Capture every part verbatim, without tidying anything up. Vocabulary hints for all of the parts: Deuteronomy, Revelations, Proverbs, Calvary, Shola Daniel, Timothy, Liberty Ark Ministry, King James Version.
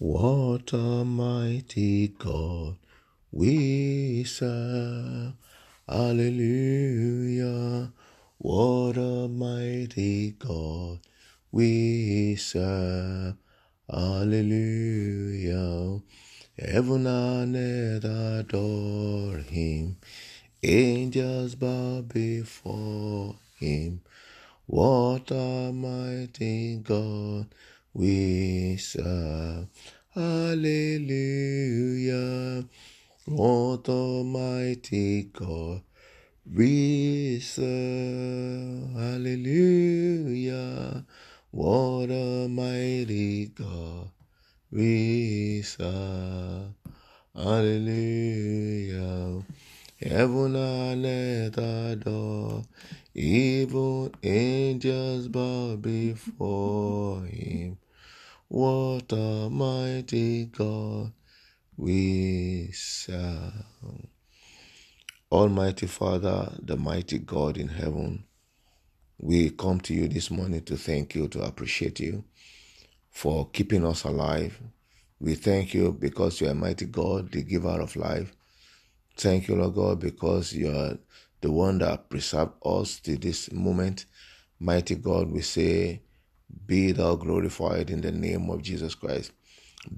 What a mighty God we serve. Hallelujah. What a mighty God we serve. Hallelujah. Heaven and earth adore him. Angels bow before him. What a mighty God we serve. Hallelujah. What a mighty God we serve. Hallelujah. What a mighty God we serve. Hallelujah. Heaven and earth adore, even angels bow before him. What a mighty God we serve. Almighty Father, the mighty God in heaven, we come to you this morning to thank you, to appreciate you for keeping us alive. We thank you because you are mighty God, the giver of life. Thank you, Lord God, because you are the one that preserved us to this moment. Mighty God, we say, be thou glorified in the name of Jesus Christ.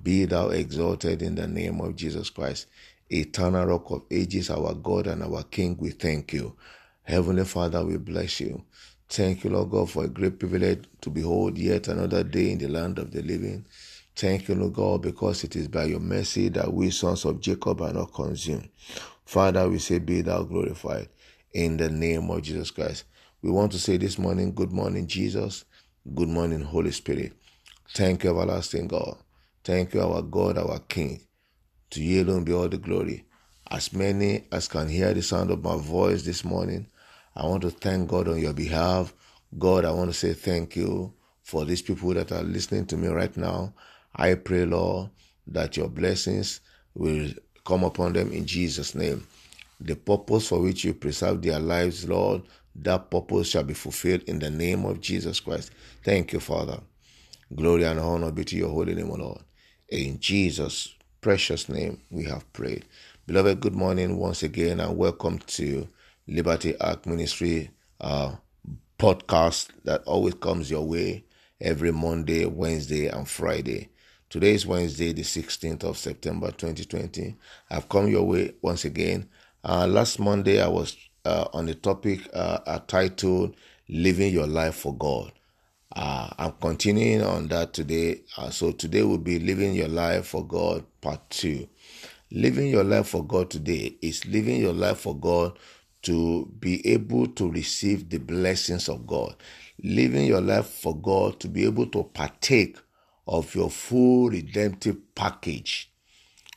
Be thou exalted in the name of Jesus Christ. Eternal Rock of Ages, our God and our King, we thank you. Heavenly Father, we bless you. Thank you, Lord God, for a great privilege to behold yet another day in the land of the living. Thank you, Lord God, because it is by your mercy that we sons of Jacob are not consumed. Father, we say, be thou glorified in the name of Jesus Christ. We want to say this morning, good morning, Jesus. Good morning, Holy Spirit. Thank you, everlasting God. Thank you, our God, our King. To you alone be all the glory. As many as can hear the sound of my voice this morning, I want to thank God on your behalf. God, I want to say thank you for these people that are listening to me right now. I pray, Lord, that your blessings will come upon them in Jesus' name. The purpose for which you preserve their lives, Lord, that purpose shall be fulfilled in the name of Jesus Christ. Thank you, Father. Glory and honor be to your holy name, O Lord. In Jesus' precious name we have prayed. Beloved, good morning once again and welcome to Liberty Ark Ministry uh, podcast that always comes your way every Monday, Wednesday, and Friday. Today is Wednesday, the sixteenth of September twenty twenty. I've come your way once again. Uh, last Monday, I was uh, on the topic uh, titled Living Your Life for God. Uh, I'm continuing on that today. Uh, so today will be Living Your Life for God, part two. Living your life for God today is living your life for God to be able to receive the blessings of God. Living your life for God to be able to partake of your full redemptive package,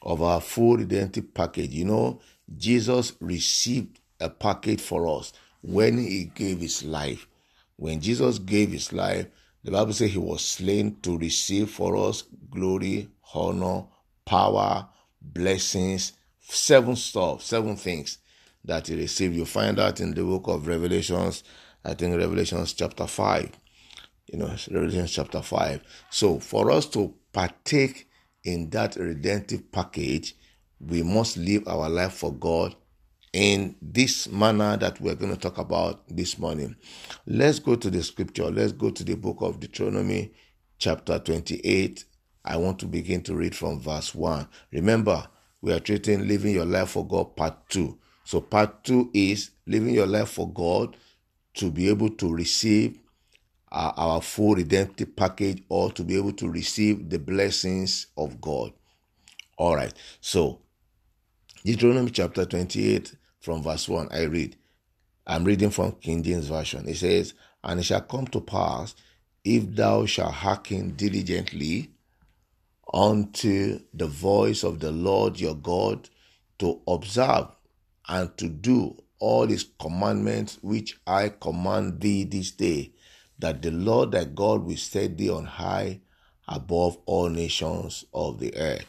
of our full redemptive package. You know, Jesus received a package for us when he gave his life. When Jesus gave his life, the Bible says he was slain to receive for us glory, honor, power, blessings, seven stuff, seven things that he received. You find out in the book of Revelations, I think Revelations chapter five. You know, Revelations chapter five. So for us to partake in that redemptive package, we must live our life for God in this manner that we're going to talk about this morning. Let's go to the scripture. Let's go to the book of Deuteronomy chapter twenty-eight. I want to begin to read from verse one. Remember, we are treating Living Your Life for God part two. So part two is living your life for God to be able to receive uh, our full redemptive package, or to be able to receive the blessings of God. All right. So Deuteronomy chapter twenty-eight from verse one, I read. I'm reading from King James Version. It says, "And it shall come to pass, if thou shalt hearken diligently unto the voice of the Lord your God, to observe and to do all his commandments which I command thee this day, that the Lord thy God will set thee on high above all nations of the earth."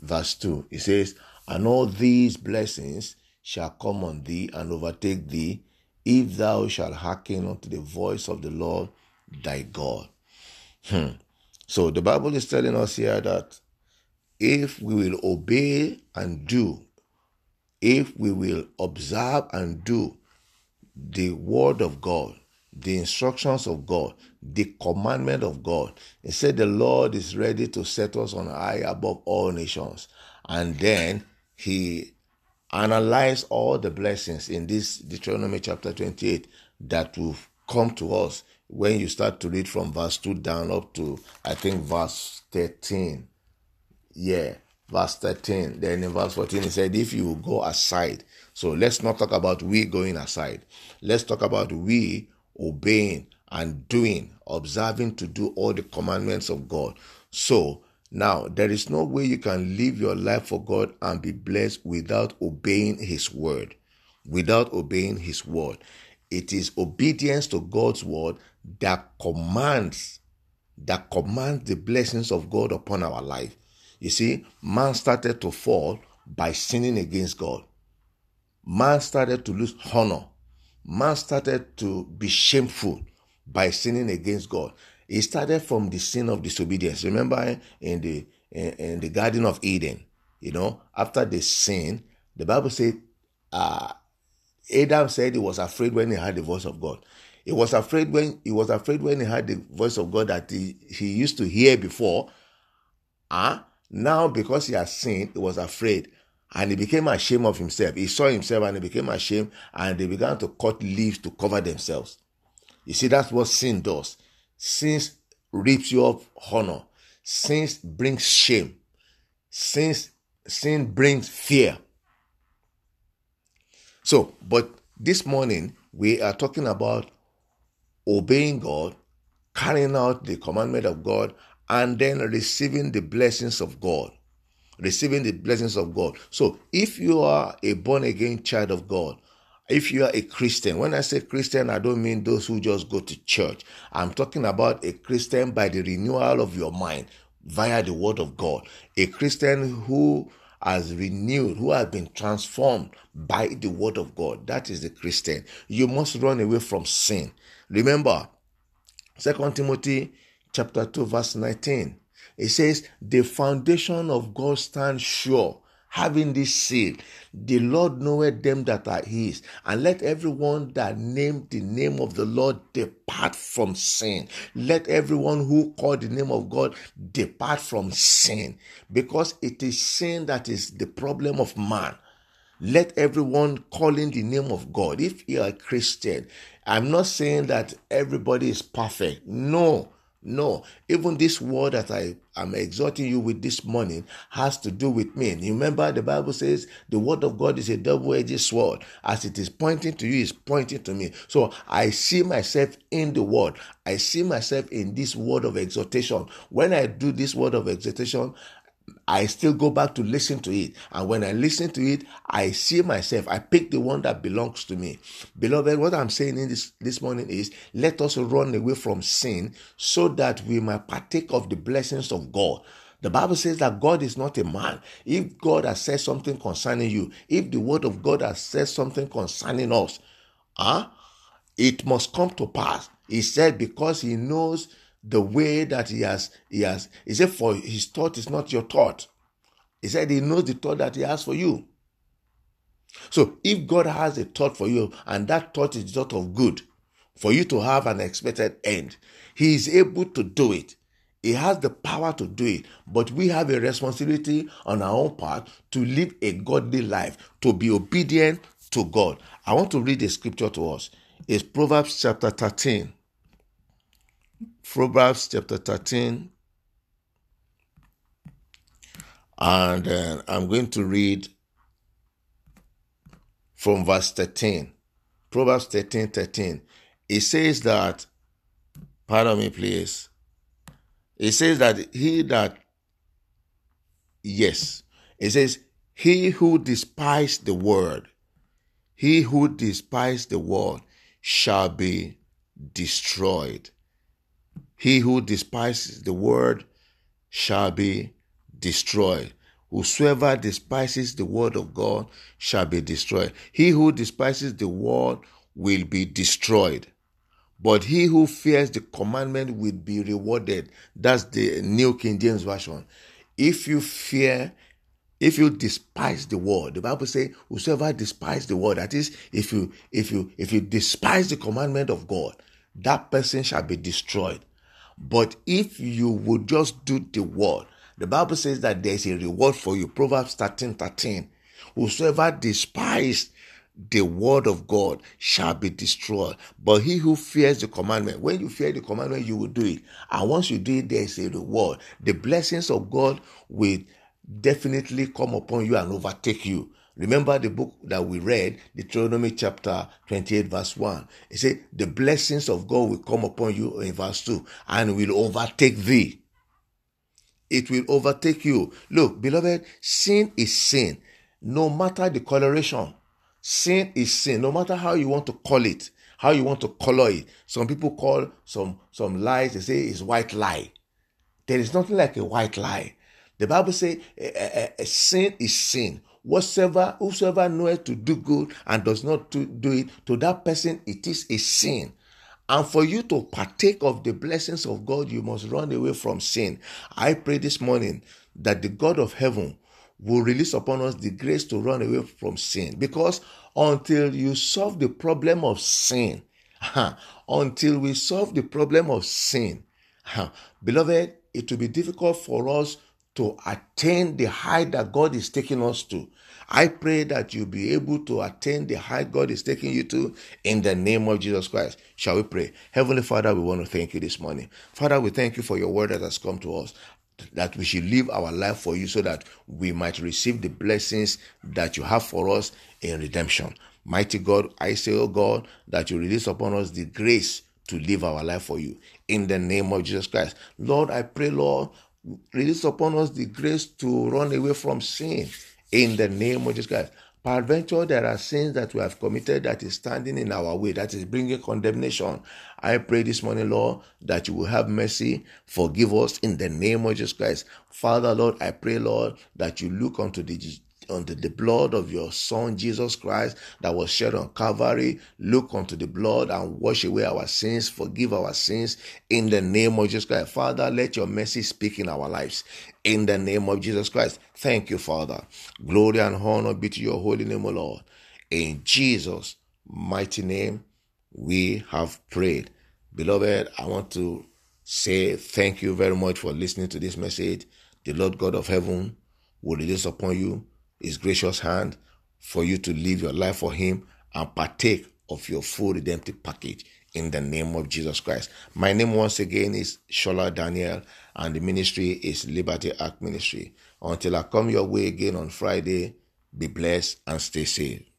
Verse two, it says, "And all these blessings shall come on thee and overtake thee, if thou shalt hearken unto the voice of the Lord thy God." Hmm. So the Bible is telling us here that if we will obey and do, if we will observe and do the word of God, the instructions of God, the commandment of God. He said the Lord is ready to set us on high above all nations. And then he analyzed all the blessings in this Deuteronomy chapter twenty-eight that will come to us when you start to read from verse two down up to, I think, verse thirteen. Yeah, verse thirteen. Then in verse fourteen, he said, if you go aside. So let's not talk about we going aside. Let's talk about we obeying and doing, observing to do all the commandments of God. So now there is no way you can live your life for God and be blessed without obeying his word, without obeying his word. It is obedience to God's word that commands, that commands the blessings of God upon our life. You see, man started to fall by sinning against God. Man started to lose honor. Man started to be shameful by sinning against God. It started from the sin of disobedience. Remember in the in, in the Garden of Eden, you know, after the sin, the Bible said, uh, Adam said he was afraid when he heard the voice of God. He was afraid when he was afraid when he heard the voice of God that he, he used to hear before. Uh, now, because he has sinned, he was afraid. And he became ashamed of himself. He saw himself and he became ashamed. And they began to cut leaves to cover themselves. You see, that's what sin does. Sin rips you of honor. Sin brings shame. Sin, sin brings fear. So, but this morning, we are talking about obeying God, carrying out the commandment of God, and then receiving the blessings of God. Receiving the blessings of God. So if you are a born-again child of God, if you are a Christian, when I say Christian, I don't mean those who just go to church. I'm talking about a Christian by the renewal of your mind via the word of God. A Christian who has renewed, who has been transformed by the word of God. That is the Christian. You must run away from sin. Remember, Second Timothy chapter two, verse nineteen. It says, the foundation of God stands sure, having this seal. The Lord knoweth them that are his. And let everyone that named the name of the Lord depart from sin. Let everyone who called the name of God depart from sin. Because it is sin that is the problem of man. Let everyone call in the name of God. If you are a Christian, I'm not saying that everybody is perfect. No. No, even this word that I am exhorting you with this morning has to do with me. You remember the Bible says the word of God is a double-edged sword. As it is pointing to you, it's pointing to me. So I see myself in the word. I see myself in this word of exhortation. When I do this word of exhortation, I still go back to listen to it. And when I listen to it, I see myself. I pick the one that belongs to me. Beloved, what I'm saying in this, this morning is, let us run away from sin so that we might partake of the blessings of God. The Bible says that God is not a man. If God has said something concerning you, if the word of God has said something concerning us, huh, it must come to pass. He said because he knows the way that he has, he has, he said, for his thought is not your thought. He said he knows the thought that he has for you. So if God has a thought for you, and that thought is not of good, for you to have an expected end, he is able to do it. He has the power to do it. But we have a responsibility on our own part to live a godly life, to be obedient to God. I want to read a scripture to us. It's Proverbs chapter thirteen. Proverbs chapter thirteen, and uh, I'm going to read from verse thirteen. Proverbs thirteen thirteen. It says that, pardon me please, it says that he that, yes, it says, he who despised the word, he who despised the word shall be destroyed. He who despises the word shall be destroyed. Whosoever despises the word of God shall be destroyed. He who despises the word will be destroyed. But he who fears the commandment will be rewarded. That's the New King James Version. if you fear, if you despise the word, the Bible says, whosoever despise the word, that is, if you, if you, if you despise the commandment of God, that person shall be destroyed. But if you would just do the word, the Bible says that there is a reward for you. Proverbs thirteen thirteen. Whosoever despised the word of God shall be destroyed. But he who fears the commandment, when you fear the commandment, you will do it. And once you do it, there is a reward. The blessings of God will definitely come upon you and overtake you. Remember the book that we read, Deuteronomy chapter twenty-eight, verse one. It says, the blessings of God will come upon you in verse two and will overtake thee. It will overtake you. Look, beloved, sin is sin. No matter the coloration, sin is sin. No matter how you want to call it, how you want to color it. Some people call some, some lies, they say it's white lie. There is nothing like a white lie. The Bible says uh, uh, sin is sin. Whatsoever, whosoever knoweth to do good and does not to do it, to that person it is a sin. And for you to partake of the blessings of God, you must run away from sin. I pray this morning that the God of heaven will release upon us the grace to run away from sin. Because until you solve the problem of sin, until we solve the problem of sin, beloved, it will be difficult for us to attain the height that God is taking us to. I pray that you'll be able to attain the height God is taking you to in the name of Jesus Christ. Shall we pray? Heavenly Father, we want to thank you this morning. Father, we thank you for your word that has come to us, that we should live our life for you so that we might receive the blessings that you have for us in redemption. Mighty God, I say, oh God, that you release upon us the grace to live our life for you in the name of Jesus Christ. Lord, I pray, Lord, release upon us the grace to run away from sin in the name of Jesus Christ. Peradventure, there are sins that we have committed that is standing in our way, that is bringing condemnation. I pray this morning, Lord, that you will have mercy, forgive us in the name of Jesus Christ. Father, Lord, I pray, Lord, that you look unto the unto the blood of your Son, Jesus Christ, that was shed on Calvary. Look unto the blood and wash away our sins, forgive our sins in the name of Jesus Christ. Father, let your mercy speak in our lives. In the name of Jesus Christ, thank you, Father. Glory and honor be to your holy name, O Lord. In Jesus' mighty name, we have prayed. Beloved, I want to say thank you very much for listening to this message. The Lord God of heaven will release upon you His gracious hand for you to live your life for Him and partake of your full redemptive package in the name of Jesus Christ. My name once again is Shola Daniel, and the ministry is Liberty Ark Ministry. Until I come your way again on Friday, be blessed and stay safe.